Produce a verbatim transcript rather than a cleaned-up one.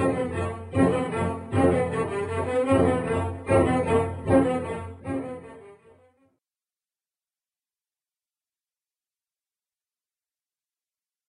unexpected.